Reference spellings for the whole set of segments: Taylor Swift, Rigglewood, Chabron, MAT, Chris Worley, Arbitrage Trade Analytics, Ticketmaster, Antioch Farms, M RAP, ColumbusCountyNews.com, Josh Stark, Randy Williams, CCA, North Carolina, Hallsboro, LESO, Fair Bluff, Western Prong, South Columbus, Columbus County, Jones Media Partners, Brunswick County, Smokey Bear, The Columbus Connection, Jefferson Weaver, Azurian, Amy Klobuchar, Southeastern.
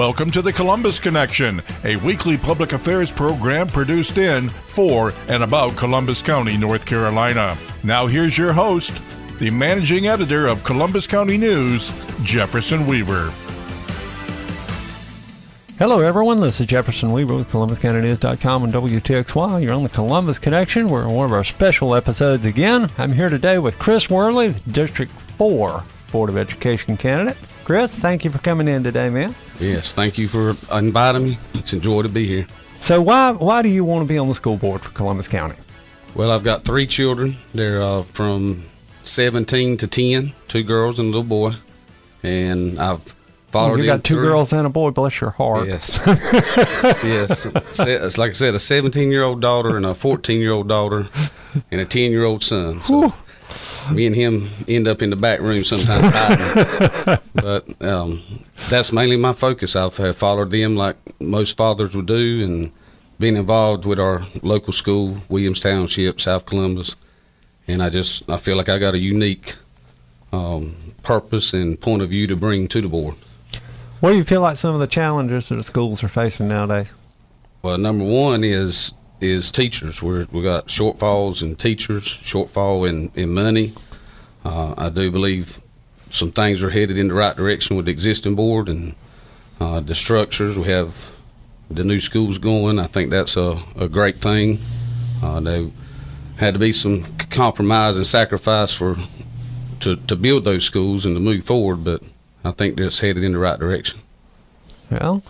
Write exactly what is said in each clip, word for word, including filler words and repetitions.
Welcome to the Columbus Connection, a weekly public affairs program produced in, for, and about Columbus County, North Carolina. Now here's your host, the managing editor of Columbus County News, Jefferson Weaver. Hello everyone, this is Jefferson Weaver with Columbus County News dot com and W T X Y. You're on the Columbus Connection. We're in one of our special episodes again. I'm here today with Chris Worley, the District four Board of Education candidate. Chris, thank you for coming in today, man. Yes, thank you for inviting me. It's a joy to be here. So why why do you want to be on the school board for Columbus County? Well, I've got three children. They're uh, from seventeen to ten, two girls and a little boy, and I've Well, you got two through. girls and a boy. Bless your heart. Yes, yes. It's like I said, a seventeen-year-old daughter and a fourteen-year-old daughter and a ten-year-old son. So me and him end up in the back room sometimes hiding. But um, that's mainly my focus. I've followed them like most fathers would do, and been involved with our local school, Williams Township, South Columbus, and I just I feel like I got a unique um, purpose and point of view to bring to the board. What do you feel like some of the challenges that the schools are facing nowadays? Well, number one is is teachers. We're, we got shortfalls in teachers, shortfall in, in money. Uh, I do believe some things are headed in the right direction with the existing board and uh, the structures. We have the new schools going. I think that's a, a great thing. Uh, there had to be some compromise and sacrifice for to, to build those schools and to move forward, but I think that's headed in the right direction. Well,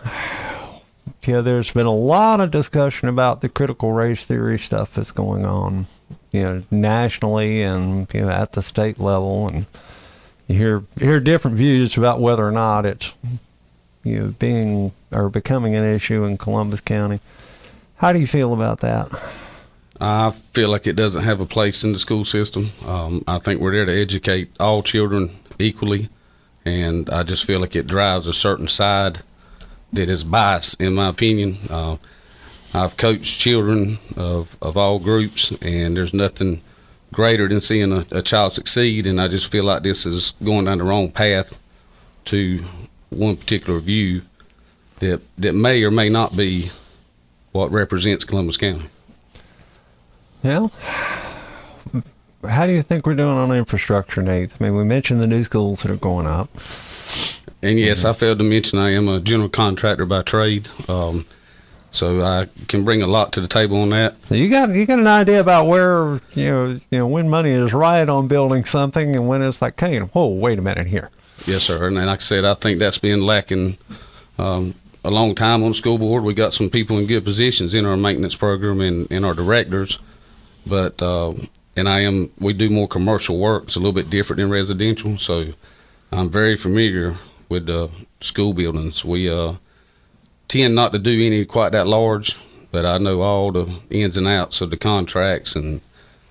yeah, there's been a lot of discussion about the critical race theory stuff that's going on, you know, nationally and, you know, at the state level, and you hear hear different views about whether or not it's, you know, being or becoming an issue in Columbus County. How do you feel about that? I feel like it doesn't have a place in the school system. Um, I think we're there to educate all children equally. And I just feel like it drives a certain side that is biased, in my opinion. Uh, I've coached children of, of all groups, and there's nothing greater than seeing a, a child succeed, and I just feel like this is going down the wrong path to one particular view that, that may or may not be what represents Columbus County. Well, how do you think we're doing on infrastructure, Nate? I mean, we mentioned the new schools that are going up. And yes, I failed to mention I am a general contractor by trade, um, so I can bring a lot to the table on that. So you got you got an idea about where, you know, you know when money is right on building something and when it's like, hey, whoa, wait a minute here. Yes, sir. And like I said, I think that's been lacking um, a long time on the school board. We got some people in good positions in our maintenance program and in our directors, but. Uh, And I am, we do more commercial work. It's a little bit different than residential. So I'm very familiar with the uh, school buildings. We uh, tend not to do any quite that large, but I know all the ins and outs of the contracts and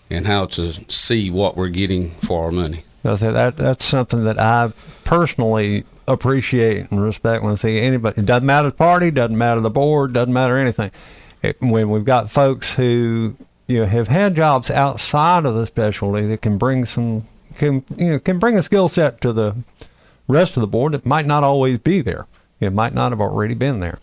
and how to see what we're getting for our money. That, that's something that I personally appreciate and respect when I see anybody. It doesn't matter the party, doesn't matter the board, doesn't matter anything. It, when we've got folks who, you know, have had jobs outside of the specialty that can bring some, can you know, can bring a skill set to the rest of the board that might not always be there. It might not have already been there.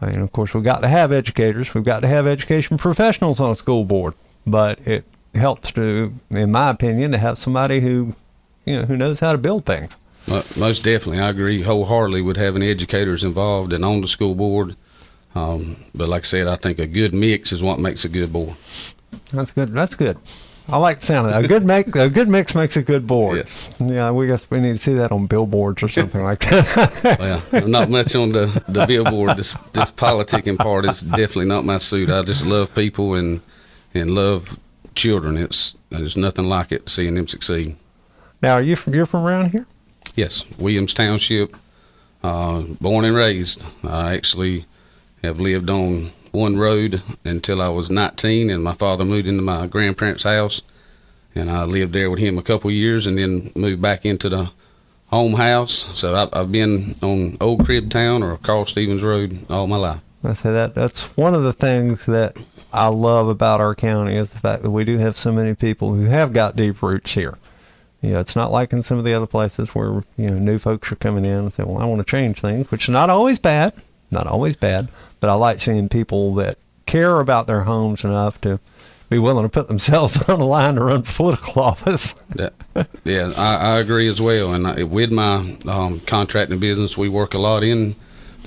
I mean, of course, we've got to have educators. We've got to have education professionals on a school board. But it helps to, in my opinion, to have somebody who, you know, who knows how to build things. Most definitely, I agree wholeheartedly with having educators involved and on the school board. Um, but like I said, I think a good mix is what makes a good board. That's good. That's good. I like the sound of that. A good make, a good mix makes a good board. Yes. Yeah, we guess we need to see that on billboards or something like that. Well, I'm not much on the, the billboard. This this politicking part is definitely not my suit. I just love people and and love children. It's there's nothing like it, seeing them succeed. Now, are you from you're from around here? Yes, Williams Township. Uh, born and raised. I actually. I've lived on one road until I was nineteen, and my father moved into my grandparents' house, and I lived there with him a couple years and then moved back into the home house. So I've, I've been on Old Crib Town or Carl Stevens Road all my life. I say that that's one of the things that I love about our county is the fact that we do have so many people who have got deep roots here. you know, it's not like in some of the other places where, you know, new folks are coming in and say, well, I want to change things, which is not always bad, not always bad, but I like seeing people that care about their homes enough to be willing to put themselves on the line to run for political office. yeah, yeah I, I agree as well. And I, with my um, contracting business, we work a lot in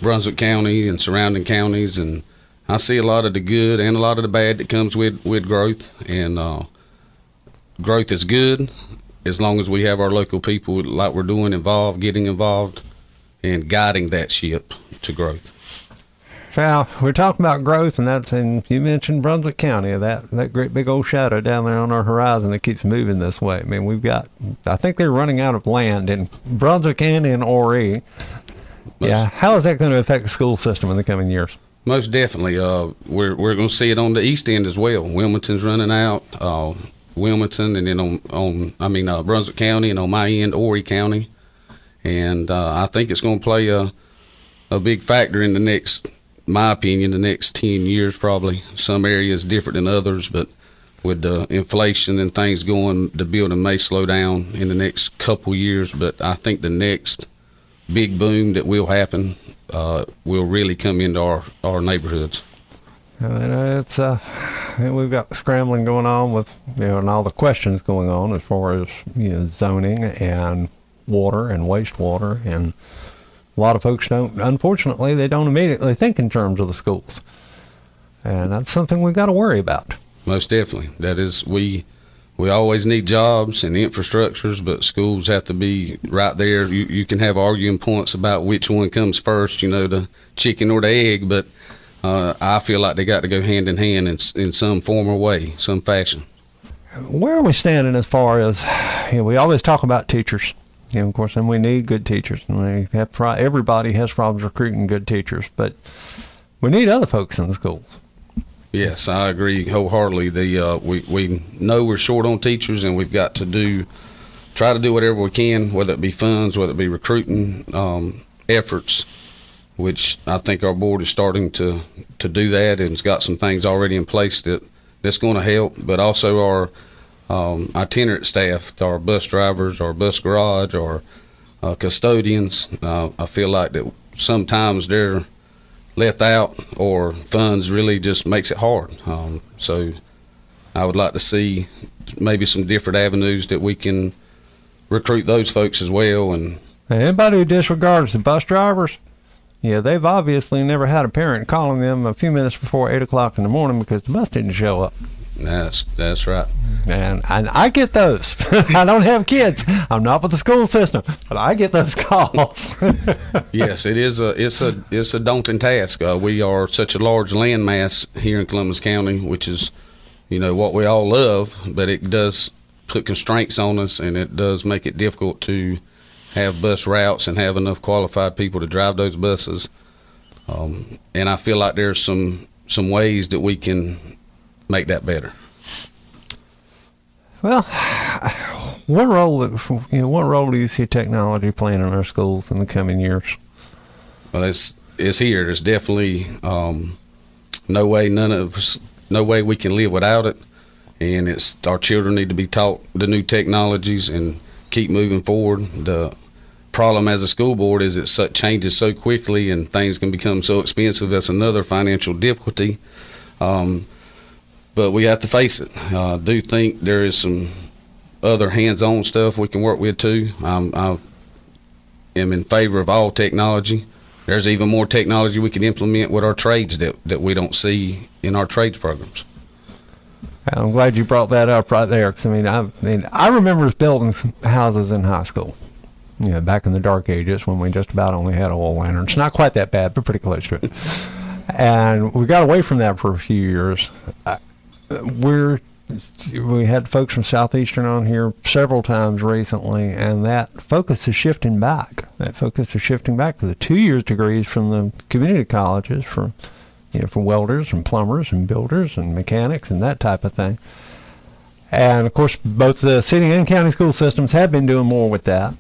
Brunswick County and surrounding counties, and I see a lot of the good and a lot of the bad that comes with, with growth. And uh, growth is good as long as we have our local people, like we're doing, involved, getting involved, and guiding that ship to growth. Now, we're talking about growth, and that's in, you mentioned Brunswick County, that that great big old shadow down there on our horizon that keeps moving this way. I mean, we've got, I think they're running out of land in Brunswick and in Horry. Yeah, how is that going to affect the school system in the coming years? Most definitely. Uh, we're we're going to see it on the east end as well. Wilmington's running out, uh, Wilmington, and then on, on I mean, uh, Brunswick County, and on my end, Horry County. And uh, I think it's going to play a, a big factor in the next, my opinion, the next ten years probably. Some areas different than others, but with the inflation and things going, the building may slow down in the next couple years, but I think the next big boom that will happen uh, will really come into our, our neighborhoods. Uh, it's uh, we've got scrambling going on with, you know, and all the questions going on as far as, you know, zoning and water and wastewater, and a lot of folks don't, unfortunately, they don't immediately think in terms of the schools, and that's something we've got to worry about. Most definitely. That is, we We always need jobs and infrastructures, but schools have to be right there. You, you can have arguing points about which one comes first, you know, the chicken or the egg, but uh, I feel like they got to go hand in hand in, in some form or way, some fashion. Where are we standing as far as, you know, we always talk about teachers, you know, of course, and we need good teachers, and we have pro- everybody has problems recruiting good teachers, but we need other folks in the schools. Yes, I agree wholeheartedly. The uh, we we know we're short on teachers, and we've got to do try to do whatever we can, whether it be funds, whether it be recruiting um, efforts, which I think our board is starting to, to do that, and it's got some things already in place that that's going to help. But also our um, itinerant staff, our bus drivers, our bus garage, our uh, custodians. Uh, I feel like that sometimes they're left out, or funds really just makes it hard. Um, so I would like to see maybe some different avenues that we can recruit those folks as well. And anybody who disregards the bus drivers, yeah, they've obviously never had a parent calling them a few minutes before eight o'clock in the morning because the bus didn't show up. That's that's right. And I, I get those. I don't have kids. I'm not with the school system, but I get those calls. Yes, it is a it's a it's a daunting task. Uh, we are such a large landmass here in Columbus County, which is, you know, what we all love, but it does put constraints on us, and it does make it difficult to have bus routes and have enough qualified people to drive those buses. Um, and I feel like there's some some ways that we can make that better. Well, what role, you know, what role do you see technology playing in our schools in the coming years? Well, it's it's here. There's definitely um, no way none of us, no way we can live without it, and it's our children need to be taught the new technologies and keep moving forward. The problem as a school board is it so, changes so quickly, and things can become so expensive. That's another financial difficulty. Um, But we have to face it. Uh, I do think there is some other hands-on stuff we can work with too. I'm, I am in favor of all technology. There's even more technology we can implement with our trades that, that we don't see in our trades programs. I'm glad you brought that up right there. Cause I mean, I, I mean, I remember building some houses in high school. You know, back in the dark ages when we just about only had oil lanterns. Not quite that bad, but pretty close to it. And we got away from that for a few years. I, We're, we had folks from Southeastern on here several times recently, and that focus is shifting back. That focus is shifting back to the two-year degrees from the community colleges for, you know, for welders and plumbers and builders and mechanics and that type of thing. And, of course, both the city and county school systems have been doing more with that.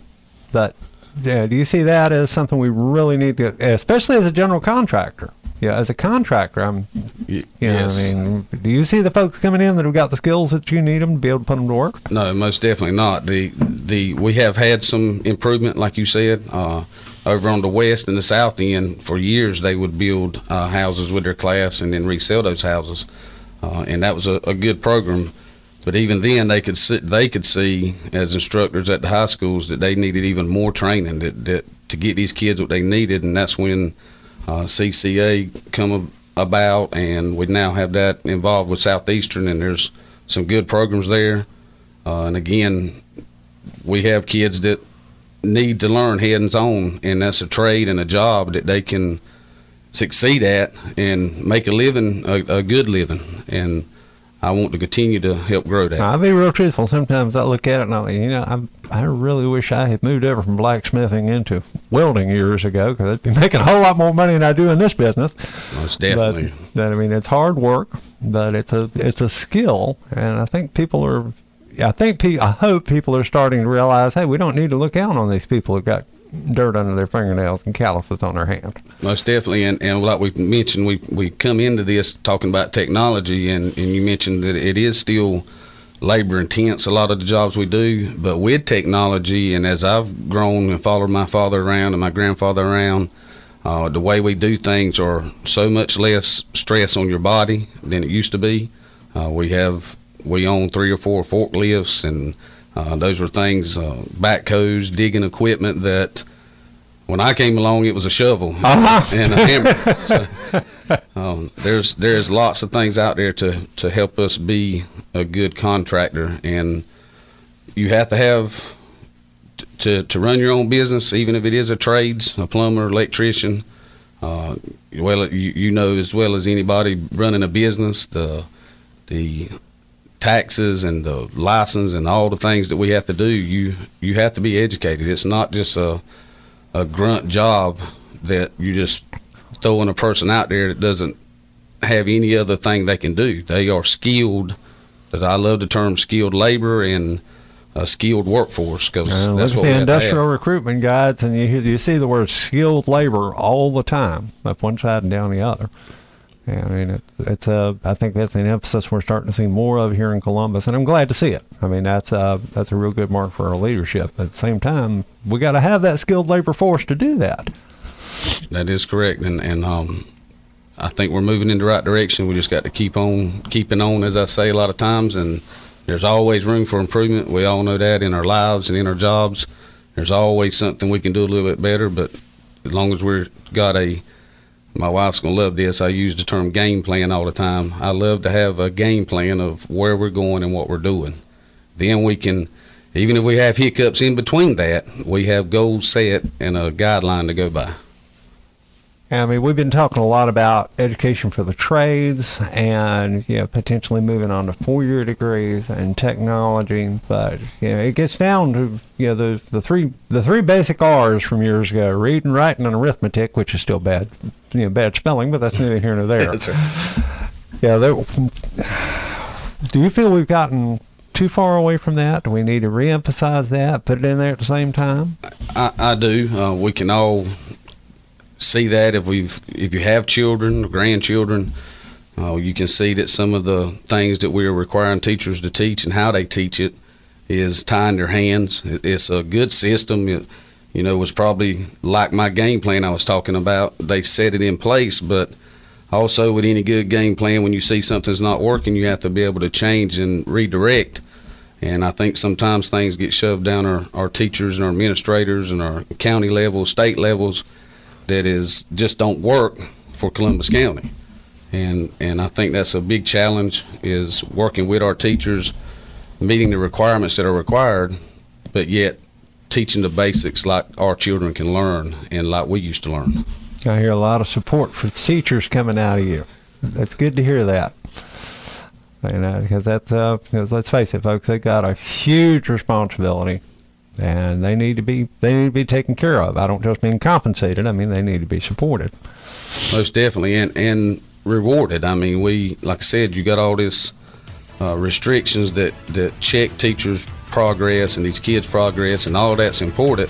But, yeah, do you see that as something we really need to, especially as a general contractor? Yeah, as a contractor, I'm You yes. know what I mean? Do you see the folks coming in that have got the skills that you need them to be able to put them to work? No, most definitely not. The the we have had some improvement, like you said, uh, over on the west and the south end. For years, they would build uh, houses with their class and then resell those houses, uh, and that was a, a good program. But even then, they could see, they could see as instructors at the high schools that they needed even more training that, that to get these kids what they needed, and that's when uh, C C A come up. about, and we now have that involved with Southeastern, and there's some good programs there. Uh, and again, we have kids that need to learn hands-on, and that's a trade and a job that they can succeed at and make a living, a, a good living. And I want to continue to help grow that. I'll be real truthful. Sometimes I look at it and I'm like, you know, I I really wish I had moved over from blacksmithing into welding years ago, because I'd be making a whole lot more money than I do in this business. Most definitely. But, but I mean, it's hard work, but it's a it's a skill, and I think people are, I think pe I hope people are starting to realize, hey, we don't need to look down on these people who've got dirt under their fingernails and calluses on their hand. Most definitely, and, and like we mentioned, we we come into this talking about technology, and, and you mentioned that it is still labor intense, a lot of the jobs we do, but with technology, and as I've grown and followed my father around and my grandfather around, uh, the way we do things are so much less stress on your body than it used to be. Uh, we have, we own three or four forklifts, and Uh, those were things, uh, backhoes, digging equipment that when I came along, it was a shovel uh-huh. and a hammer. So, um, there's there's lots of things out there to, to help us be a good contractor. And you have to have, to, to run your own business, even if it is a trades, a plumber, electrician, uh, well, you, you know as well as anybody running a business, the the... taxes and the license and all the things that we have to do, you you have to be educated. It's not just a a grunt job that you just throwing a person out there that doesn't have any other thing they can do. They are skilled, but I love the term skilled labor and a skilled workforce, because uh, that's what the industrial recruitment guides, and you hear, you see the word skilled labor all the time, up one side and down the other. Yeah, I mean, it's, it's a, I think that's an emphasis we're starting to see more of here in Columbus, and I'm glad to see it. I mean, that's a, that's a real good mark for our leadership. But at the same time, we got to have that skilled labor force to do that. That is correct, and, and um, I think we're moving in the right direction. We just got to keep on keeping on, as I say a lot of times, and there's always room for improvement. We all know that in our lives and in our jobs. There's always something we can do a little bit better, but as long as we've got a my wife's going to love this. I use the term game plan all the time. I love to have a game plan of where we're going and what we're doing. Then we can, even if we have hiccups in between that, we have goals set and a guideline to go by. I mean, we've been talking a lot about education for the trades and, you know, potentially moving on to four-year degrees and technology, but, you know, it gets down to, you know, the, the three the three basic R's from years ago: reading, writing, and arithmetic, which is still bad, you know, bad spelling, but that's neither here nor there. That's right. Yeah, that, do you feel we've gotten too far away from that? Do we need to reemphasize that, put it in there at the same time? I, I do. Uh, we can all see that if we've if you have children or grandchildren, uh, you can see that some of the things that we're requiring teachers to teach and how they teach it is tying their hands. It's a good system. It, you know, was probably like my game plan I was talking about. They set it in place, but also with any good game plan, when you see something's not working, you have to be able to change and redirect. And I think sometimes things get shoved down our, our teachers and our administrators and our county levels, state levels, that is just don't work for Columbus County, and and I think that's a big challenge, is working with our teachers, meeting the requirements that are required, but yet teaching the basics like our children can learn and like we used to learn. I hear a lot of support for teachers coming out of you. That's good to hear that. You know, because that's uh, because let's face it, folks, they got a huge responsibility. And they need to be they need to be taken care of. I don't just mean compensated. I mean they need to be supported. Most definitely, and and rewarded. I mean, we, like I said, you got all this uh, restrictions that that check teachers' progress and these kids' progress, and all that's important.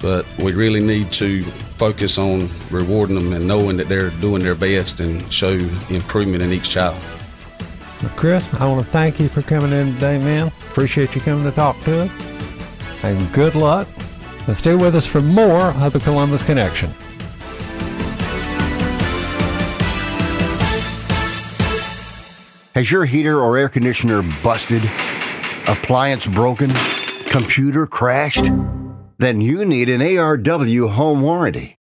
but we really need to focus on rewarding them and knowing that they're doing their best and show improvement in each child. Well, Chris, I want to thank you for coming in today, man. Appreciate you coming to talk to us, and good luck. And stay with us for more of the Columbus Connection. Has your heater or air conditioner busted? Appliance broken? Computer crashed? Then you need an A R W home warranty.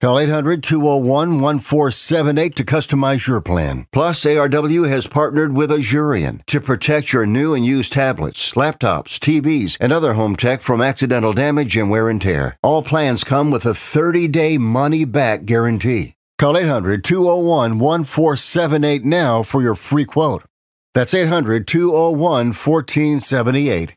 Call eight hundred, two oh one, one four seven eight to customize your plan. Plus, A R W has partnered with Azurian to protect your new and used tablets, laptops, T Vs, and other home tech from accidental damage and wear and tear. All plans come with a thirty day money-back guarantee. Call eight hundred, two oh one, one four seven eight now for your free quote. That's eight hundred, two oh one, one four seven eight.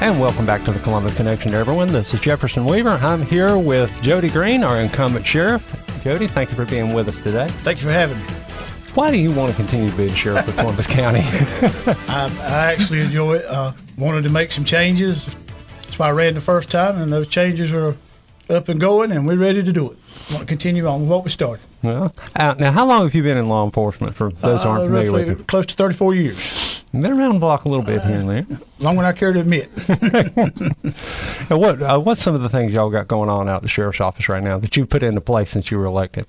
And welcome back to the Columbus Connection, everyone. This is Jefferson Weaver. I'm here with Jody Greene, our incumbent sheriff. Jody, thank you for being with us today. Thanks for having me. Why do you want to continue being sheriff of Columbus County? I, I actually enjoy it. Uh, wanted to make some changes. That's why I ran the first time, and those changes are up and going, and we're ready to do it. I want to continue on with what we started. Well, uh, now, how long have you been in law enforcement, for those who uh, aren't familiar with you? Close to thirty-four years. Been around the block a little bit uh, here and there. Longer than I care to admit. Now what, uh, what's some of the things y'all got going on out at the sheriff's office right now that you've put into place since you were elected?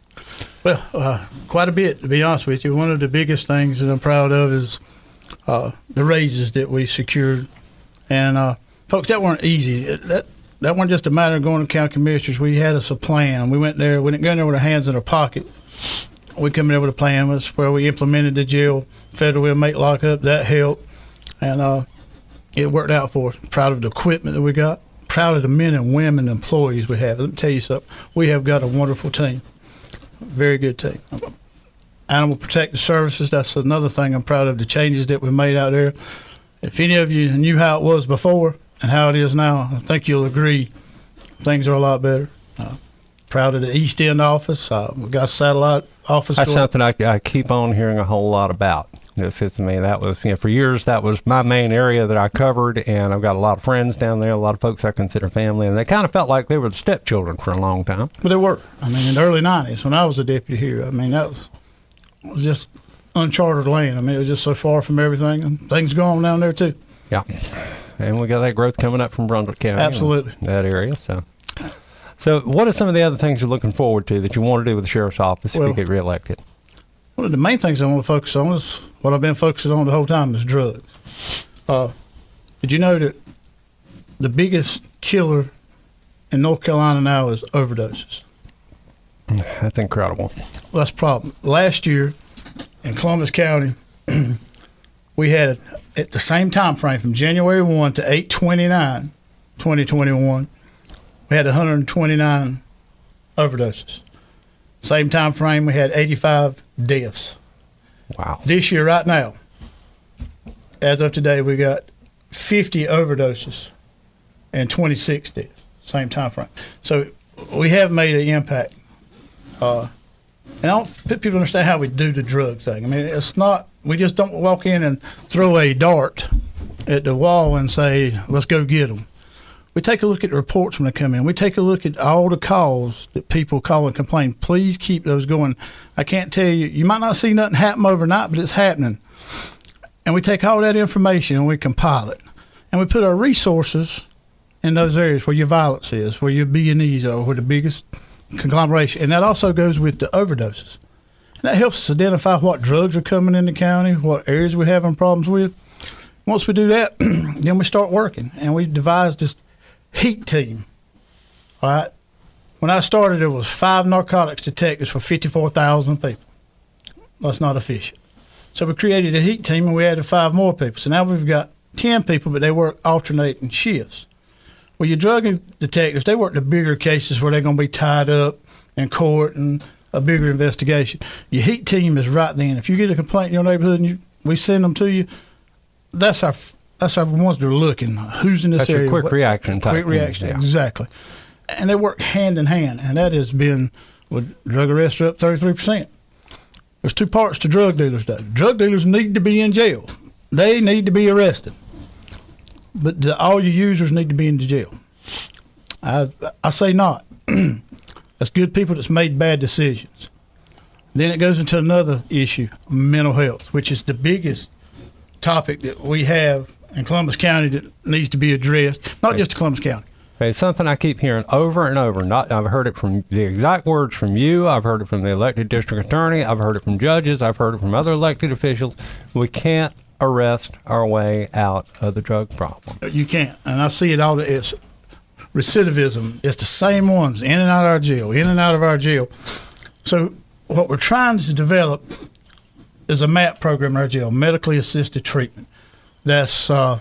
Well, uh, quite a bit, to be honest with you. One of the biggest things that I'm proud of is uh, the raises that we secured. And, uh, folks, that weren't easy. That that wasn't just a matter of going to county commissioners. We had us a plan, and we went there. We didn't go in there with our hands in our pocket. We come in with a plan was where we implemented the jail, federal inmate lockup. That helped, and uh, it worked out for us. Proud of the equipment that we got. Proud of the men and women employees we have. Let me tell you something. We have got a wonderful team, very good team. Animal Protective Services. That's another thing I'm proud of. The changes that we made out there. If any of you knew how it was before and how it is now, I think you'll agree things are a lot better. Uh, proud of the East End office. Uh, we got a satellite. Office That's door. Something I, I keep on hearing a whole lot about. It's, it's, I mean, that was, you know, for years, that was my main area that I covered, and I've got a lot of friends down there, a lot of folks I consider family, and they kind of felt like they were the stepchildren for a long time. But they were. I mean, in the early nineties, when I was a deputy here, I mean, that was, was just uncharted land. I mean, it was just so far from everything, and things go on down there, too. Yeah. And we got that growth coming up from Brunswick County. Absolutely. That area, so. So what are some of the other things you're looking forward to that you want to do with the sheriff's office well, if you get reelected? One of the main things I want to focus on is what I've been focusing on the whole time is drugs. Uh, did you know that the biggest killer in North Carolina now is overdoses? That's incredible. Well, that's a problem. Last year in Columbus County, we had at the same time frame from January first to eight twenty-nine, twenty twenty-one, we had one hundred twenty-nine overdoses. Same time frame, we had eighty-five deaths. Wow. This year, right now, as of today, we got fifty overdoses and twenty-six deaths. Same time frame. So we have made an impact. Uh, and I don't people understand how we do the drug thing. I mean, it's not, we just don't walk in and throw a dart at the wall and say, let's go get them. We take a look at the reports when they come in. We take a look at all the calls that people call and complain. Please keep those going. I can't tell you. You might not see nothing happen overnight, but it's happening. And we take all that information and we compile it. And we put our resources in those areas where your violence is, where your B and E's are, where the biggest conglomeration. And that also goes with the overdoses. And that helps us identify what drugs are coming in the county, what areas we're having problems with. Once we do that, then we start working. And we devise this heat team, all right, When I started, there was five narcotics detectives for fifty-four thousand people. That's not efficient. So we created a heat team, and we added five more people. So now we've got ten people, but they work alternating shifts. Well, your drug detectives, they work the bigger cases where they're going to be tied up in court and a bigger investigation. Your heat team is right then. If you get a complaint in your neighborhood and you, we send them to you, that's our that's our ones that are looking. Who's in this that's area? That's a quick reaction type. Quick reaction, yeah. Exactly. And they work hand in hand, and that has been with drug arrests are up thirty-three percent. There's two parts to drug dealers, though. Drug dealers need to be in jail. They need to be arrested. But the, all your users need to be in the jail. I, I say not. That's good people that's made bad decisions. Then it goes into another issue, mental health, which is the biggest topic that we have in Columbus County that needs to be addressed, not just to Columbus County. Okay, it's something I keep hearing over and over. Not I've heard it from the exact words from you. I've heard it from the elected district attorney. I've heard it from judges. I've heard it from other elected officials. We can't arrest our way out of the drug problem. You can't. And I see it all. It's recidivism. It's the same ones in and out of our jail, in and out of our jail. So what we're trying to develop is a M A T program in our jail, medically assisted treatment. That's... Uh,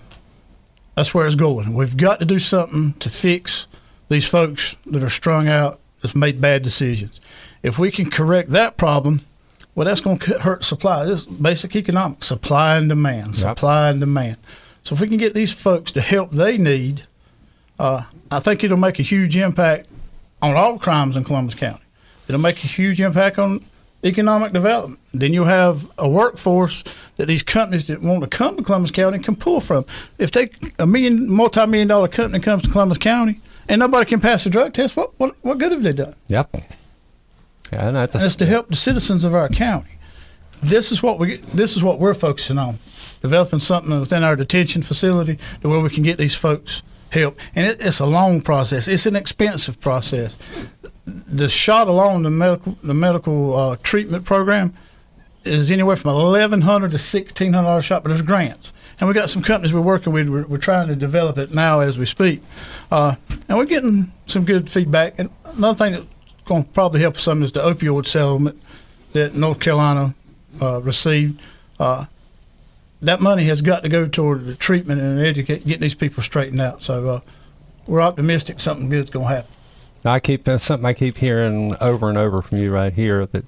That's where it's going. We've got to do something to fix these folks that are strung out, that's made bad decisions. If we can correct that problem, well, that's going to hurt supply. This is basic economics, supply and demand, yep. supply and demand. So if we can get these folks the help they need, uh, I think it'll make a huge impact on all crimes in Columbus County. It'll make a huge impact on economic development. Then you'll have a workforce that these companies that want to come to Columbus County can pull from. If they a million multi-million dollar company comes to Columbus County and nobody can pass a drug test, what what, what good have they done? Yep. Yeah, and that's to help the citizens of our county. This is what we this is what we're focusing on, developing something within our detention facility to where we can get these folks help. And it, it's a long process. It's an expensive process. The shot alone, the medical the medical uh, treatment program is anywhere from eleven hundred to sixteen hundred dollars a shot, but there's grants, and we got some companies we're working with. We're, we're trying to develop it now as we speak, uh, and we're getting some good feedback. And another thing that's going to probably help some is the opioid settlement that North Carolina uh, received. Uh, that money has got to go toward the treatment and educate, getting these people straightened out. So uh, we're optimistic something good's going to happen. I keep that's something I keep hearing over and over from you right here that,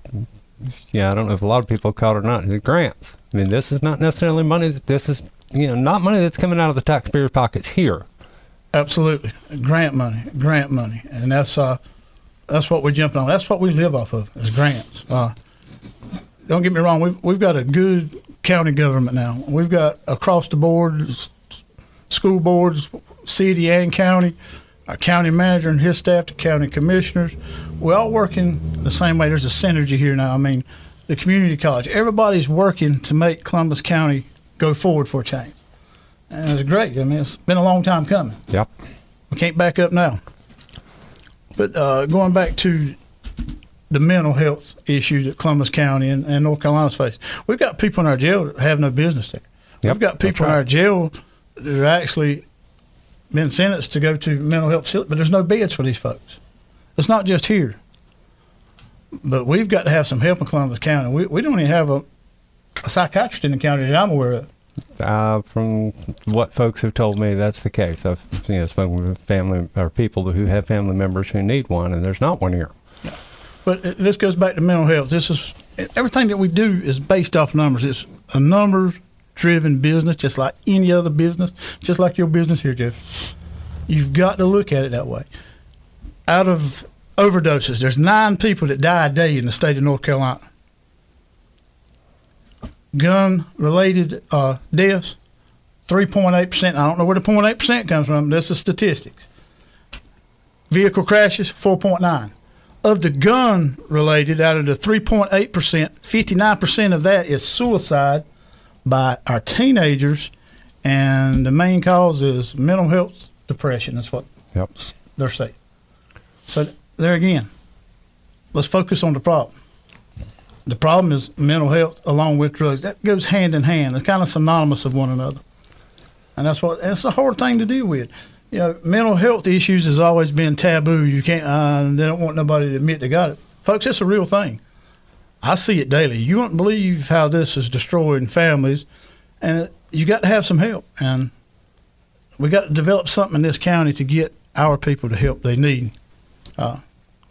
yeah, I don't know if a lot of people caught it or not, the grants. I mean, this is not necessarily money that this is, you know, not money that's coming out of the taxpayers' pockets here. Absolutely. Grant money, grant money. And that's uh, that's what we're jumping on. That's what we live off of is grants. Uh, don't get me wrong. We've, we've got a good county government now. We've got across the board, school boards, city and county, our county manager and his staff, the county commissioners, we're all working the same way. There's a synergy here now. I mean, the community college, everybody's working to make Columbus County go forward for a change. And it's great. I mean, it's been a long time coming. Yep. We can't back up now. But uh, going back to the mental health issue that Columbus County and, and North Carolina's facing, we've got people in our jail that have no business there. Yep. We've got people right. in our jail that are actually been sentenced to go to mental health facility, but there's no beds for these folks. It's not just here. But we've got to have some help in Columbus County. We, we don't even have a, a psychiatrist in the county that I'm aware of. Uh, from what folks have told me, that's the case. I've you know, spoken with family or people who have family members who need one, and there's not one here. But this goes back to mental health. This is everything that we do is based off numbers. It's a number driven business, just like any other business, just like your business here, Jeff. You've got to look at it that way. Out of overdoses, there's nine people that die a day in the state of North Carolina. Gun-related uh, deaths, three point eight percent. I don't know where the zero point eight percent comes from. That's the statistics. Vehicle crashes, four point nine. Of the gun-related, out of the three point eight percent, fifty-nine percent of that is suicide by our teenagers, and the main cause is mental health depression. That's what yep. they're saying. So there again, let's focus on the problem. The problem is mental health along with drugs. That goes hand in hand. It's kind of synonymous of one another. And that's what. And it's a hard thing to deal with. you know, mental health issues has always been taboo. You can't, uh, they don't want nobody to admit they got it. Folks, it's a real thing. I see it daily. You wouldn't believe how this is destroying families, and you got to have some help. And we got to develop something in this county to get our people the help they need. Uh,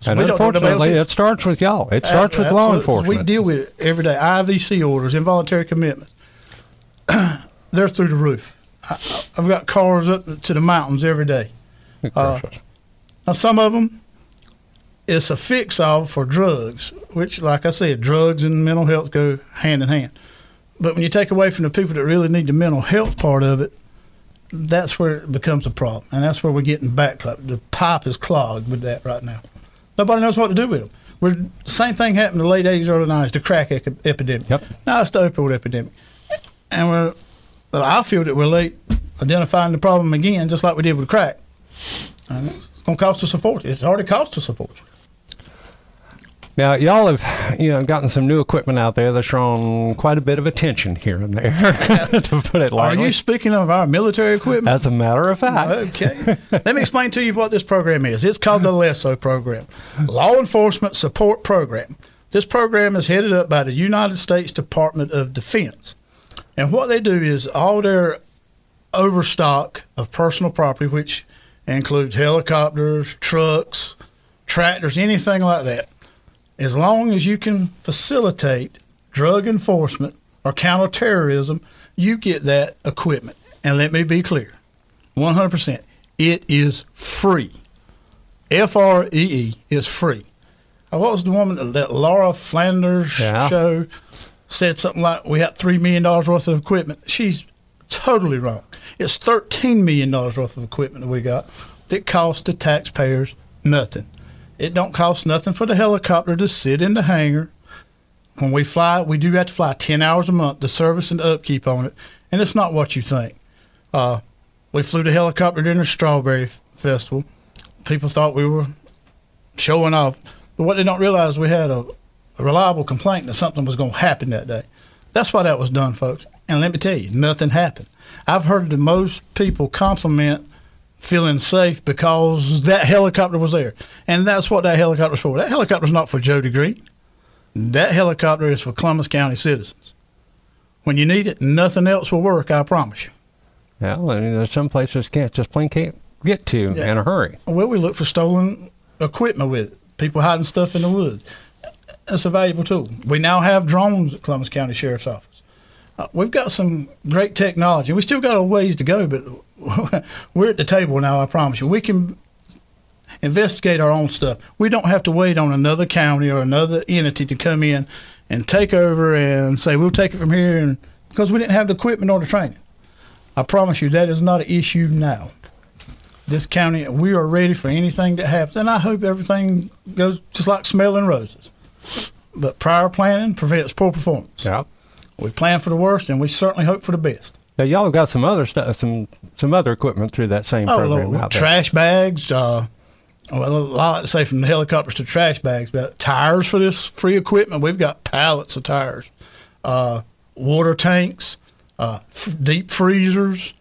so and unfortunately, it starts with y'all. It starts with law enforcement. We deal with it every day. I V C orders, involuntary commitments. They're through the roof. I, I've got cars up to the mountains every day. Uh, now, some of them, it's a fix-all for drugs, which, like I said, drugs and mental health go hand in hand. But when you take away from the people that really need the mental health part of it, that's where it becomes a problem, and that's where we're getting backlogged. The pipe is clogged with that right now. Nobody knows what to do with them. We're, same thing happened in the late eighties, early nineties, the crack e epidemic. Yep. Now it's the opioid epidemic. And we're, I feel that we're late identifying the problem again, just like we did with crack. And it's going to cost us a fortune. It's already cost us a fortune. Now, y'all have, you know, gotten some new equipment out there that's drawn quite a bit of attention here and there, to put it lightly. Are you speaking of our military equipment? As a matter of fact. Okay. Let me explain to you what this program is. It's called the LESO program, Law Enforcement Support Program. This program is headed up by the United States Department of Defense. And what they do is all their overstock of personal property, which includes helicopters, trucks, tractors, anything like that, as long as you can facilitate drug enforcement or counterterrorism, you get that equipment. And let me be clear, one hundred percent, it is free. F R E E is free. What was the woman that Laura Flanders yeah. show said something like, we had three million dollars worth of equipment. She's totally wrong. It's thirteen million dollars worth of equipment that we got that cost the taxpayers nothing. It don't cost nothing for the helicopter to sit in the hangar. When we fly, we do have to fly ten hours a month to service and upkeep on it, and it's not what you think. Uh, we flew the helicopter during the Strawberry Festival. People thought we were showing off. But what they don't realize, we had a, a reliable complaint that something was going to happen that day. That's why that was done, folks. And let me tell you, nothing happened. I've heard the most people compliment feeling safe because that helicopter was there. And that's what that helicopter's for. That helicopter's not for Jody Greene. That helicopter is for Columbus County citizens. When you need it, nothing else will work, I promise you. Yeah, well, you know, some places can't, just plain can't get to yeah. in a hurry. Well, we look for stolen equipment with it, people hiding stuff in the woods. It's a valuable tool. We now have drones at Columbus County Sheriff's Office. Uh, we've got some great technology. We still got a ways to go, but we're at the table now, I promise you. We can investigate our own stuff. We don't have to wait on another county or another entity to come in and take over and say, we'll take it from here, and because we didn't have the equipment or the training. I promise you that is not an issue now. This county, we are ready for anything that happens, and I hope everything goes just like smelling roses. But prior planning prevents poor performance. Yeah. We plan for the worst, and we certainly hope for the best. Now, y'all have got some other stuff, some some other equipment through that same oh, program. Lord, trash bags. Uh, well, I like to say from the helicopters to trash bags, but tires for this free equipment. We've got pallets of tires, uh, water tanks, uh, f deep freezers,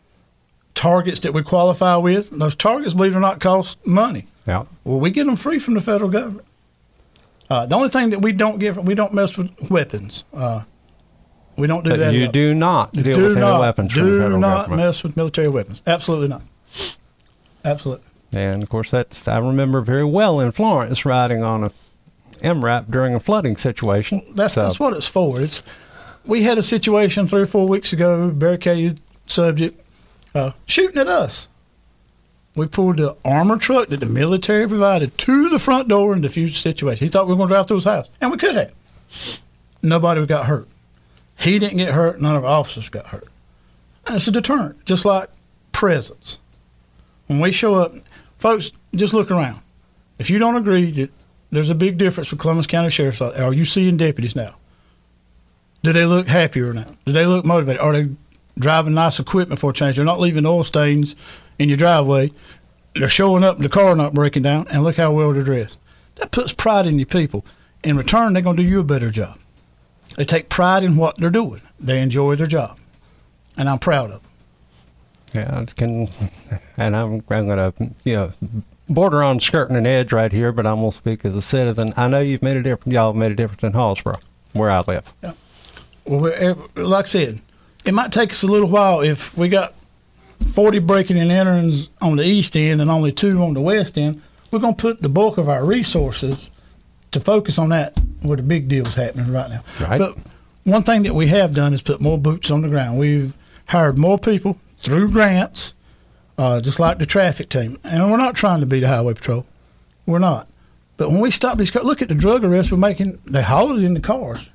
targets that we qualify with. And those targets, believe it or not, cost money. Yeah. Well, we get them free from the federal government. Uh, the only thing that we don't give, we don't mess with weapons. Uh, We don't do but that. You do not deal do with not, weapons from the federal government. Do not mess with military weapons. Absolutely not. Absolutely. And, of course, that's I remember very well in Florence riding on a M RAP during a flooding situation. That's, so. that's what it's for. It's, we had a situation three or four weeks ago, barricaded subject, uh, shooting at us. We pulled the armored truck that the military provided to the front door and diffused the situation. He thought we were going to drive through his house, and we could have. Nobody got hurt. He didn't get hurt. None of our officers got hurt. And it's a deterrent, just like presence. When we show up, folks, just look around. If you don't agree that there's a big difference with Columbus County Sheriff's Office, are you seeing deputies now? Do they look happier now? Do they look motivated? Are they driving nice equipment for a change? They're not leaving oil stains in your driveway. They're showing up, the car not breaking down, and look how well they're dressed. That puts pride in your people. In return, they're going to do you a better job. They take pride in what they're doing. They enjoy their job, and I'm proud of them. Yeah, it can, and I'm I'm gonna you know border on skirting an edge right here, but I'm gonna speak as a citizen. I know you've made a difference. Y'all have made a difference in Hallsboro, where I live. Yeah. Well, like I said, it might take us a little while if we got forty breaking and enterings on the east end and only two on the west end. We're gonna put the bulk of our resources to focus on that where the big deal's happening right now. Right. But one thing that we have done is put more boots on the ground. We've hired more people through grants, uh, just like the traffic team. And we're not trying to be the highway patrol. We're not. But when we stop these cars, look at the drug arrests we're making. They haul it in the cars.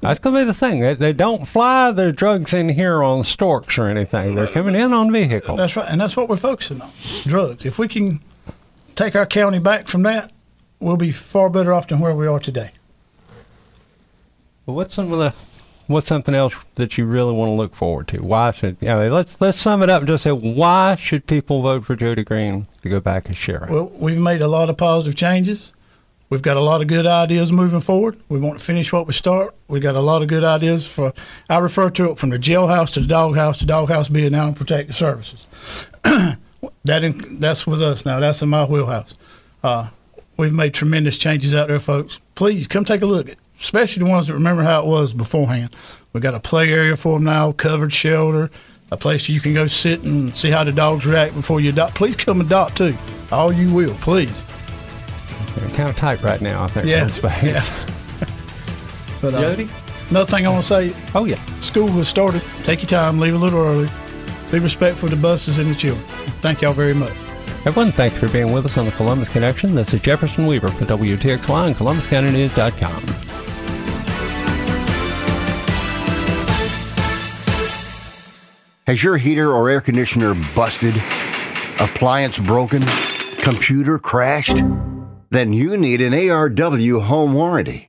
That's going to be the thing. They don't fly their drugs in here on storks or anything. They're coming in on vehicles. That's right. And that's what we're focusing on, drugs. If we can take our county back from that, we'll be far better off than where we are today. Well, what's some of the, what's something else that you really want to look forward to? Why should, I mean, let's let's sum it up and just say, why should people vote for Jody Greene to go back as sheriff? Well, we've made a lot of positive changes. We've got a lot of good ideas moving forward. We want to finish what we start. We've got a lot of good ideas for, I refer to it from the jailhouse to the doghouse to doghouse being now in protective services. that in, that's with us now. That's in my wheelhouse. Uh, we've made tremendous changes out there, folks. Please come take a look at, especially the ones that remember how it was beforehand. We've got a play area for them now, covered shelter, a place you can go sit and see how the dogs react before you adopt. Please come adopt, too. All you will, please. They're kind of tight right now, I think. Yeah. yeah. but, uh, Jody? Another thing I want to say. Oh, yeah. School has started. Take your time. Leave a little early. Be respectful to the buses and the children. Thank y'all very much. Everyone, thanks for being with us on the Columbus Connection. This is Jefferson Weaver for W T X Y and Columbus County News dot com. Has your heater or air conditioner busted, appliance broken, computer crashed? Then you need an A R W home warranty.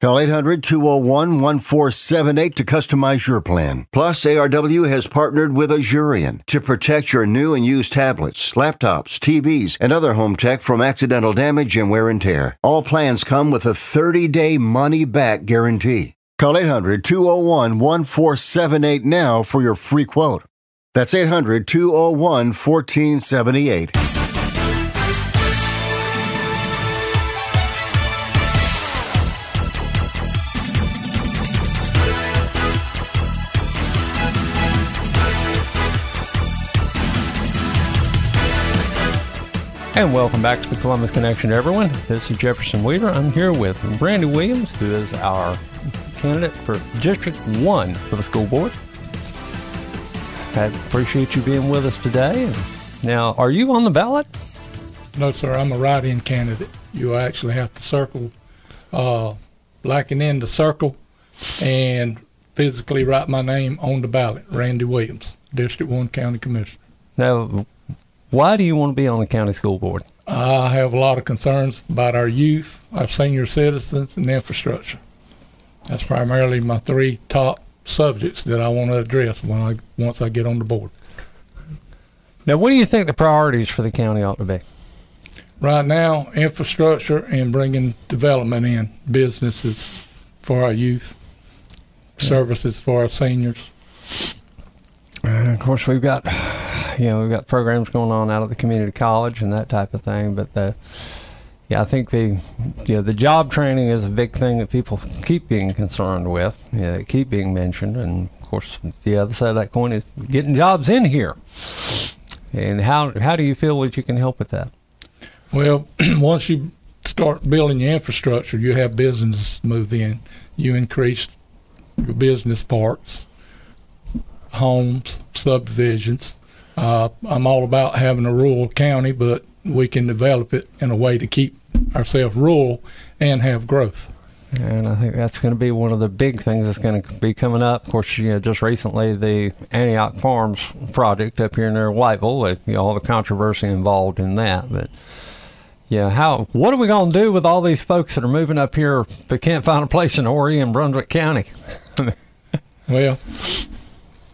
Call eight hundred, two oh one, one four seven eight to customize your plan. Plus, A R W has partnered with Azurian to protect your new and used tablets, laptops, T Vs, and other home tech from accidental damage and wear and tear. All plans come with a thirty day money-back guarantee. Call eight hundred, two oh one, one four seven eight now for your free quote. That's eight hundred, two oh one, one four seven eight. And welcome back to the Columbus Connection, everyone. This is Jefferson Weaver. I'm here with Randy Williams, who is our candidate for District one for the school board. I appreciate you being with us today. Now, are you on the ballot? No, sir. I'm a write-in candidate. You actually have to circle, uh, liken in the circle, and physically write my name on the ballot, Randy Williams, District one County Commissioner. Now, why do you want to be on the county school board? I have a lot of concerns about our youth, our senior citizens, and infrastructure. That's primarily my three top subjects that I want to address when I once I get on the board. Now, what do you think the priorities for the county ought to be? Right now, infrastructure and bringing development in, businesses for our youth, yeah. services for our seniors. And of course, we've got, you know, we've got programs going on out of the community college and that type of thing. But the, yeah, I think the, you know, the job training is a big thing that people keep being concerned with, you know, keep being mentioned. And of course, the other side of that coin is getting jobs in here. And how how do you feel that you can help with that? Well, once you start building your infrastructure, you have businesses move in. You increase your business parks, homes, subdivisions. Uh, I'm all about having a rural county, but we can develop it in a way to keep ourselves rural and have growth. And I think that's going to be one of the big things that's going to be coming up. Of course, you know, just recently the Antioch Farms project up here near Whiteville, you know, all the controversy involved in that. But Yeah, how? What are we going to do with all these folks that are moving up here but can't find a place in Horry and Brunswick County? Well,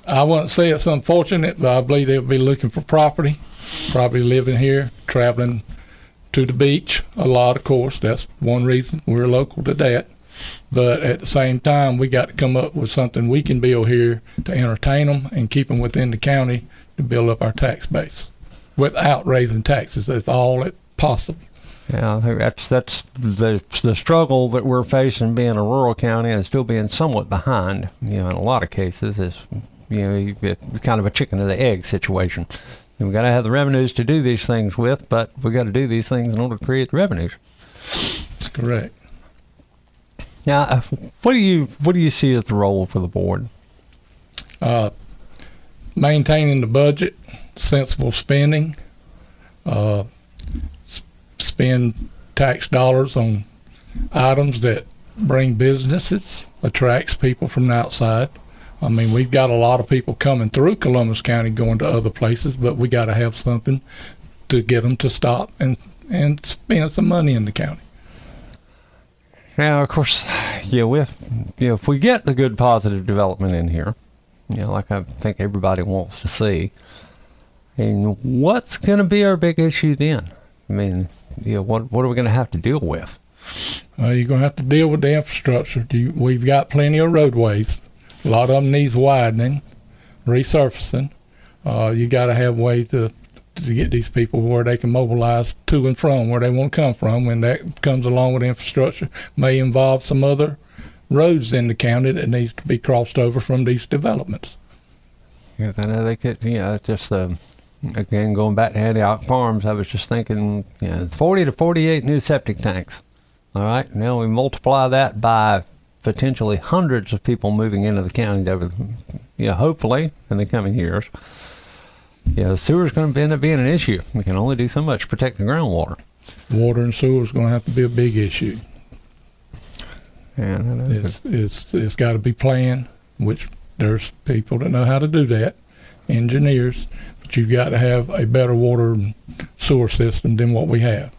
I wouldn't say it's unfortunate, but I believe they'll be looking for property, probably living here, traveling to the beach a lot, of course. That's one reason we're local to that. But at the same time, we got to come up with something we can build here to entertain them and keep them within the county to build up our tax base without raising taxes. That's all it possible. Yeah, I think that's that's the the struggle that we're facing, being a rural county and still being somewhat behind. You know, in a lot of cases, is you know, it's kind of a chicken and the egg situation. And we got to have the revenues to do these things with, but we got to do these things in order to create the revenues. That's correct. Now, what do you what do you see as the role for the board? Uh, maintaining the budget, sensible spending. Uh, Spend tax dollars on items that bring businesses, attracts people from the outside. I mean, we've got a lot of people coming through Columbus County going to other places, but we got to have something to get them to stop and and spend some money in the county. Now, of course, yeah, with you know, if we get the good positive development in here, you know, like I think everybody wants to see, and what's going to be our big issue then? I mean, yeah, you know, what what are we going to have to deal with? Uh, you're going to have to deal with the infrastructure. You, we've got plenty of roadways. A lot of them needs widening, resurfacing. Uh, you got to have ways to to get these people where they can mobilize to and from where they want to come from. And that comes along with infrastructure, may involve some other roads in the county that needs to be crossed over from these developments. Yeah, I know they could. Yeah, you know, just the. Uh, Again, going back to Antioch Farms, I was just thinking, you know, forty to forty-eight new septic tanks. All right, now we multiply that by potentially hundreds of people moving into the county over, you know, hopefully in the coming years. Yeah, the sewer's going to end up being an issue. We can only do so much protecting groundwater. Water and sewer is going to have to be a big issue. And I know it's it's it's got to be planned, which there's people that know how to do that, engineers. But you've got to have a better water and sewer system than what we have.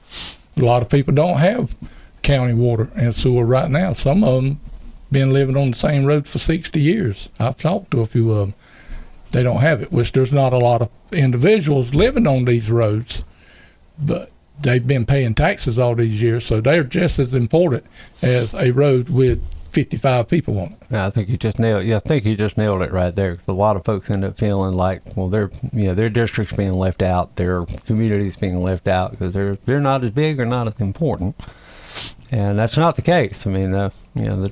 A lot of people don't have county water and sewer right now. Some of them been living on the same road for sixty years. I've talked to a few of them. They don't have it, which there's not a lot of individuals living on these roads, but they've been paying taxes all these years, so they're just as important as a road with fifty-five people on it. I think you just nailed. Yeah, I think you just nailed it right there. Because a lot of folks end up feeling like, well, their you know their district's being left out, their community's being left out because they're they're not as big or not as important. And that's not the case. I mean, the you know the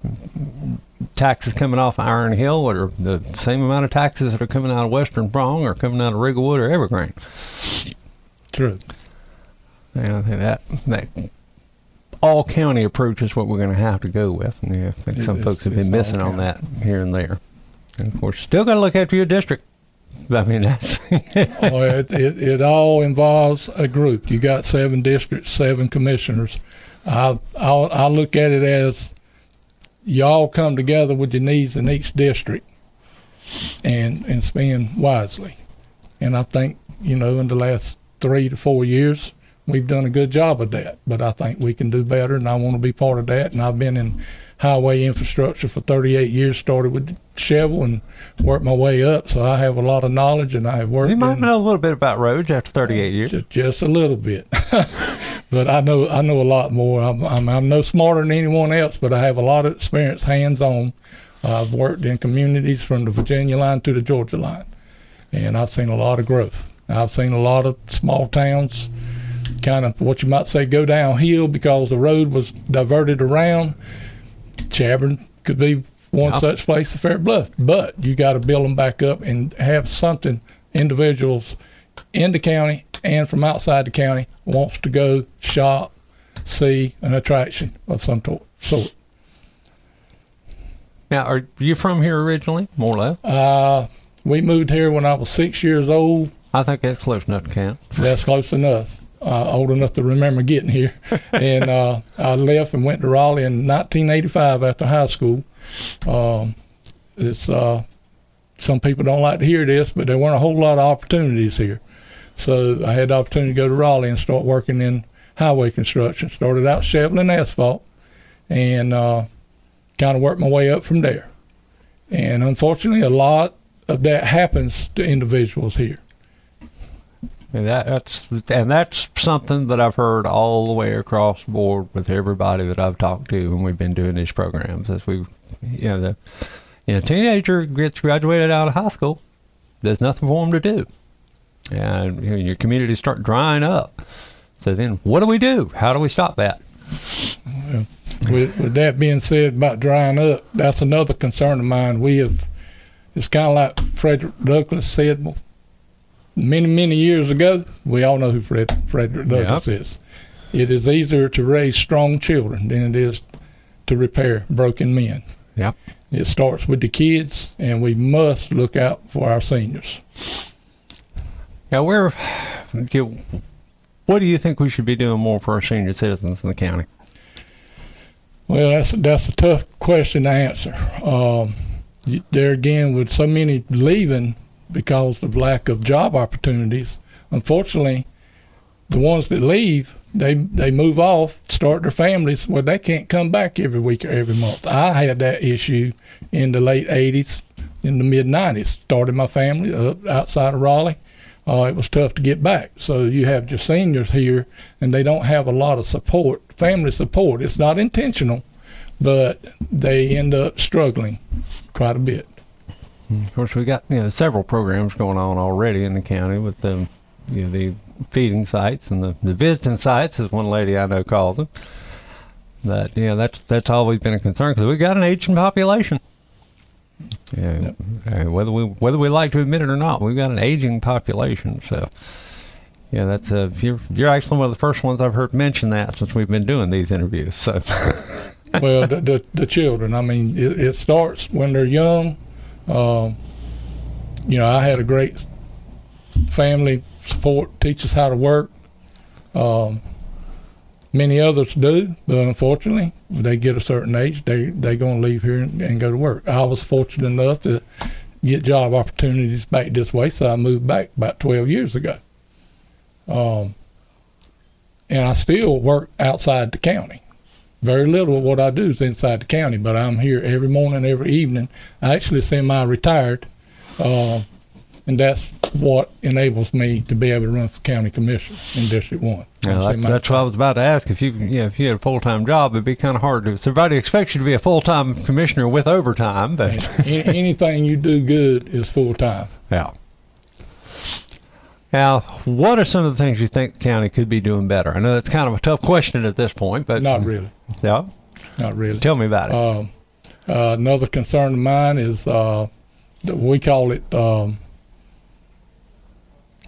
taxes coming off Iron Hill or the same amount of taxes that are coming out of Western Prong or coming out of Rigglewood or Evergreen. True. Yeah, I think that that. All county approach is what we're going to have to go with. And yeah, I think some folks have been missing on that here and there. And of course, still got to look after your district. I mean, that's oh, it, it, it all involves a group. You got seven districts, seven commissioners. I, I I look at it as y'all come together with your needs in each district and and spend wisely. And I think you know in the last three to four years. We've done a good job of that, but I think we can do better, and I want to be part of that. And I've been in highway infrastructure for thirty-eight years, started with the shovel and worked my way up. So I have a lot of knowledge, and I have worked. You might in, know a little bit about roads after thirty-eight years. Just, just a little bit, but I know I know a lot more. I'm, I'm I'm no smarter than anyone else, but I have a lot of experience, hands-on. Uh, I've worked in communities from the Virginia line to the Georgia line, and I've seen a lot of growth. I've seen a lot of small towns. Kind of what you might say go downhill because the road was diverted around. Chabron could be one yeah. such place, the Fair Bluff. But you got to build them back up and have something individuals in the county and from outside the county wants to go shop, see an attraction of some sort. Now, are you from here originally, more or less? Uh, we moved here when I was six years old. I think that's close enough to count. That's close enough. Uh, old enough to remember getting here. And uh, I left and went to Raleigh in nineteen eighty-five after high school. Um, it's uh, some people don't like to hear this, but there weren't a whole lot of opportunities here. So I had the opportunity to go to Raleigh and start working in highway construction. Started out shoveling asphalt and uh, kind of worked my way up from there. And unfortunately, a lot of that happens to individuals here. And that, that's and that's something that I've heard all the way across the board with everybody that I've talked to when we've been doing these programs. As we, you know, the you know, teenager gets graduated out of high school, there's nothing for them to do, and you know, your communities start drying up. So then, what do we do? How do we stop that? Well, with, with that being said about drying up, that's another concern of mine. We have, it's kind of like Frederick Douglass said. Well, many, many years ago, we all know who Fred, Frederick Douglass yep. is. It is easier to raise strong children than it is to repair broken men. Yep. It starts with the kids, and we must look out for our seniors. Now, where, what do you think we should be doing more for our senior citizens in the county? Well, that's, that's a tough question to answer. Um, there again, with so many leaving, because of lack of job opportunities, unfortunately, the ones that leave, they they move off, start their families. Well, they can't come back every week or every month. I had that issue in the late eighties, in the mid nineties. Started my family up outside of Raleigh. Uh, it was tough to get back. So you have your seniors here, and they don't have a lot of support, family support. It's not intentional, but they end up struggling quite a bit. Of course, we got you know several programs going on already in the county with the you know, the feeding sites and the, the visiting sites, as one lady I know calls them. But yeah, that's that's always been a concern because we got an aging population. Yeah, yep. And whether we whether we like to admit it or not, we've got an aging population. So yeah, that's a you're you're actually one of the first ones I've heard mention that since we've been doing these interviews. So well, the, the the children. I mean, it, it starts when they're young. Um, you know, I had a great family support, teach us how to work. Um, many others do, but unfortunately, when they get a certain age, they they gonna leave here and, and go to work. I was fortunate enough to get job opportunities back this way, so I moved back about twelve years ago. Um, and I still work outside the county. Very little of what I do is inside the county, but I'm here every morning, every evening. I actually semi-retired, uh, and that's what enables me to be able to run for county commissioner in District One. Now, that, that's what I was about to ask. If you, you know, if you had a full-time job, it'd be kind of hard to. Somebody expects you to be a full-time commissioner with overtime, but anything you do good is full-time. Yeah. Now, what are some of the things you think the county could be doing better? I know that's kind of a tough question at this point, but not really. Yeah, not really. Tell me about it. Um, uh, another concern of mine is uh, that we call it um,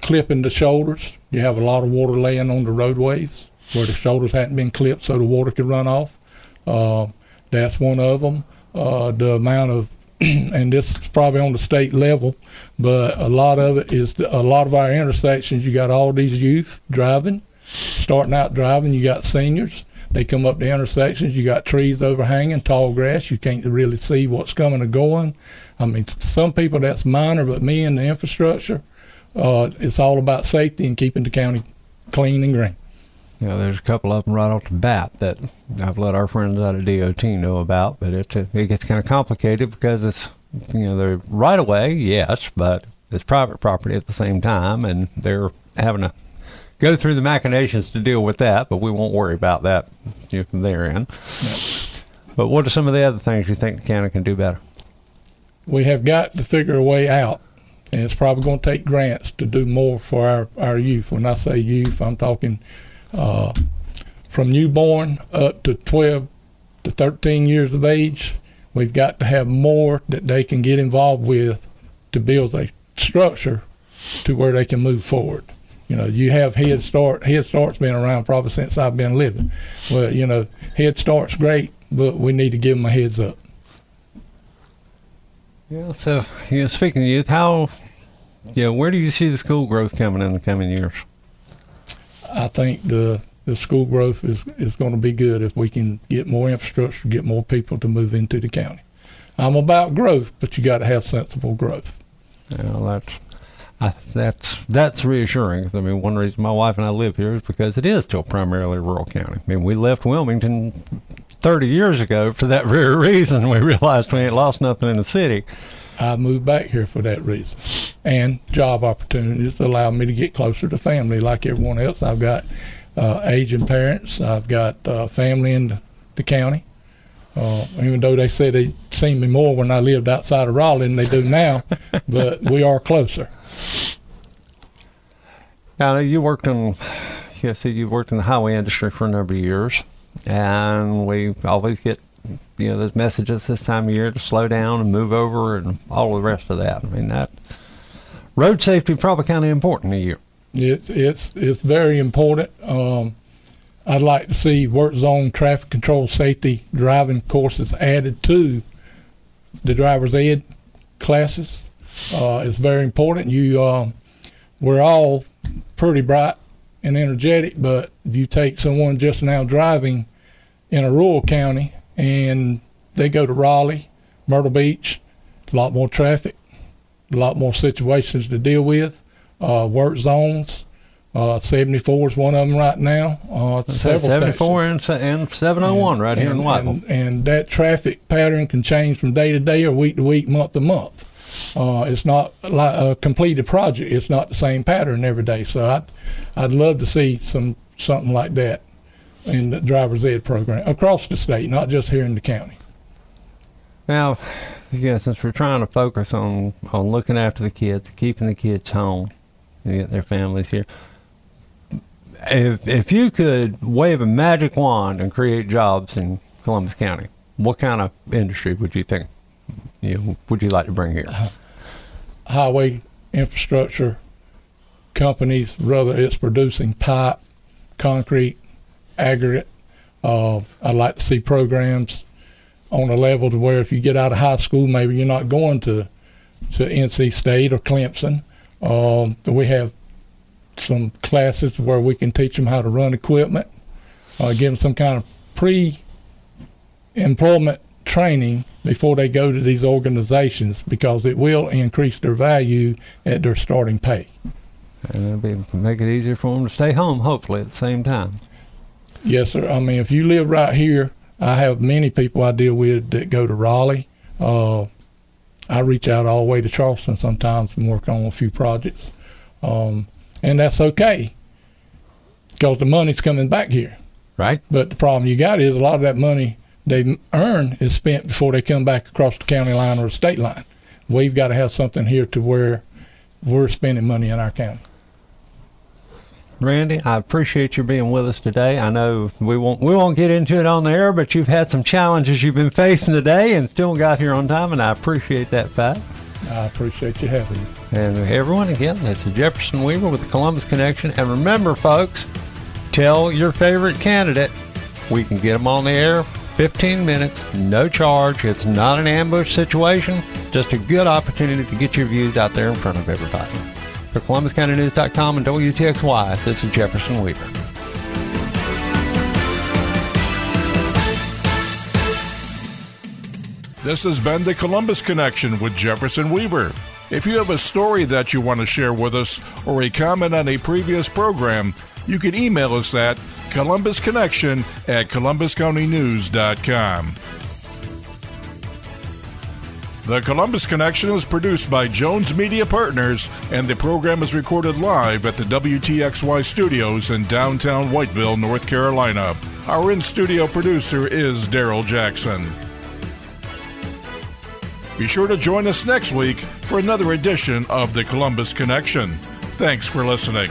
clipping the shoulders. You have a lot of water laying on the roadways where the shoulders hadn't been clipped, so the water could run off. Uh, that's one of them. Uh, the amount of and this is probably on the state level, but a lot of it is a lot of our intersections. You got all these youth driving, starting out driving. You got seniors. They come up the intersections. You got trees overhanging, tall grass. You can't really see what's coming or going. I mean, some people that's minor, but me and the infrastructure, uh, it's all about safety and keeping the county clean and green. You know, there's a couple of them right off the bat that I've let our friends out of D O T know about, but it, it gets kind of complicated because it's, you know, they're right away, yes, but it's private property at the same time, and they're having to go through the machinations to deal with that, but we won't worry about that you know, from their end. Yep. But what are some of the other things you think the county can do better? We have got to figure a way out. And it's probably going to take grants to do more for our, our youth. When I say youth, I'm talking Uh, from newborn up to twelve to thirteen years of age. We've got to have more that they can get involved with to build a structure to where they can move forward. You know, you have Head Start. Head Start's been around probably since I've been living. Well, you know, Head Start's great, but we need to give them a heads up. Yeah, so, you know, speaking of youth, how, you know, where do you see the school growth coming in the coming years? I think the, the school growth is, is going to be good if we can get more infrastructure, get more people to move into the county. I'm about growth, but you got to have sensible growth. Well, that's, I, that's that's reassuring. I mean, one reason my wife and I live here is because it is still primarily a rural county. I mean, we left Wilmington thirty years ago for that very reason. We realized we ain't lost nothing in the city. I moved back here for that reason. And job opportunities allow me to get closer to family like everyone else. I've got uh, aging parents. I've got uh, family in the, the county. Uh, even though they say they seen me more when I lived outside of Raleigh than they do now, but we are closer. Now, you worked in, you see, you worked in the highway industry for a number of years, and we always get, you know, those messages this time of year to slow down and move over and all the rest of that. I mean, that road safety is probably kind of important to you. It's it's it's very important. Um, I'd like to see work zone traffic control safety driving courses added to the driver's ed classes. Uh, it's very important. You, um, we're all pretty bright and energetic, but you take someone just now driving in a rural county and they go to Raleigh, Myrtle Beach, a lot more traffic, a lot more situations to deal with, uh, work zones. Uh, seventy-four is one of them right now. Uh, several seventy-four and, and seven oh one and, right here and, in Whiteville. And, and that traffic pattern can change from day to day or week to week, month to month. Uh, it's not like a completed project. It's not the same pattern every day. So I'd, I'd love to see some something like that in the driver's ed program across the state, not just here in the county. Now, yeah, since we're trying to focus on, on looking after the kids, keeping the kids home, and get their families here, If if you could wave a magic wand and create jobs in Columbus County, what kind of industry would you think you know, would you like to bring here? Uh, highway infrastructure companies, whether it's producing pipe, concrete, aggregate. Uh, I'd like to see programs on a level to where if you get out of high school, maybe you're not going to to N C State or Clemson. Uh, we have some classes where we can teach them how to run equipment, uh, give them some kind of pre-employment training before they go to these organizations, because it will increase their value at their starting pay. And it'll be, make it easier for them to stay home, hopefully, at the same time. Yes, sir. I mean, if you live right here, I have many people I deal with that go to Raleigh. Uh, I reach out all the way to Charleston sometimes and work on a few projects. Um, And that's okay, because the money's coming back here. Right. But the problem you got is a lot of that money they earn is spent before they come back across the county line or the state line. We've got to have something here to where we're spending money in our county. Randy, I appreciate you being with us today. I know we won't we won't get into it on the air, but you've had some challenges you've been facing today and still got here on time, and I appreciate that fact. I appreciate you having me. And everyone, again, this is Jefferson Weaver with the Columbus Connection. And remember, folks, tell your favorite candidate we can get them on the air, fifteen minutes, no charge. It's not an ambush situation, just a good opportunity to get your views out there in front of everybody. For Columbus County News dot com and W T X Y, this is Jefferson Weaver. This has been the Columbus Connection with Jefferson Weaver. If you have a story that you want to share with us or a comment on a previous program, you can email us at Columbus Connection at Columbus County News dot com. The Columbus Connection is produced by Jones Media Partners, and the program is recorded live at the W T X Y studios in downtown Whiteville, North Carolina. Our in-studio producer is Daryl Jackson. Be sure to join us next week for another edition of the Columbus Connection. Thanks for listening.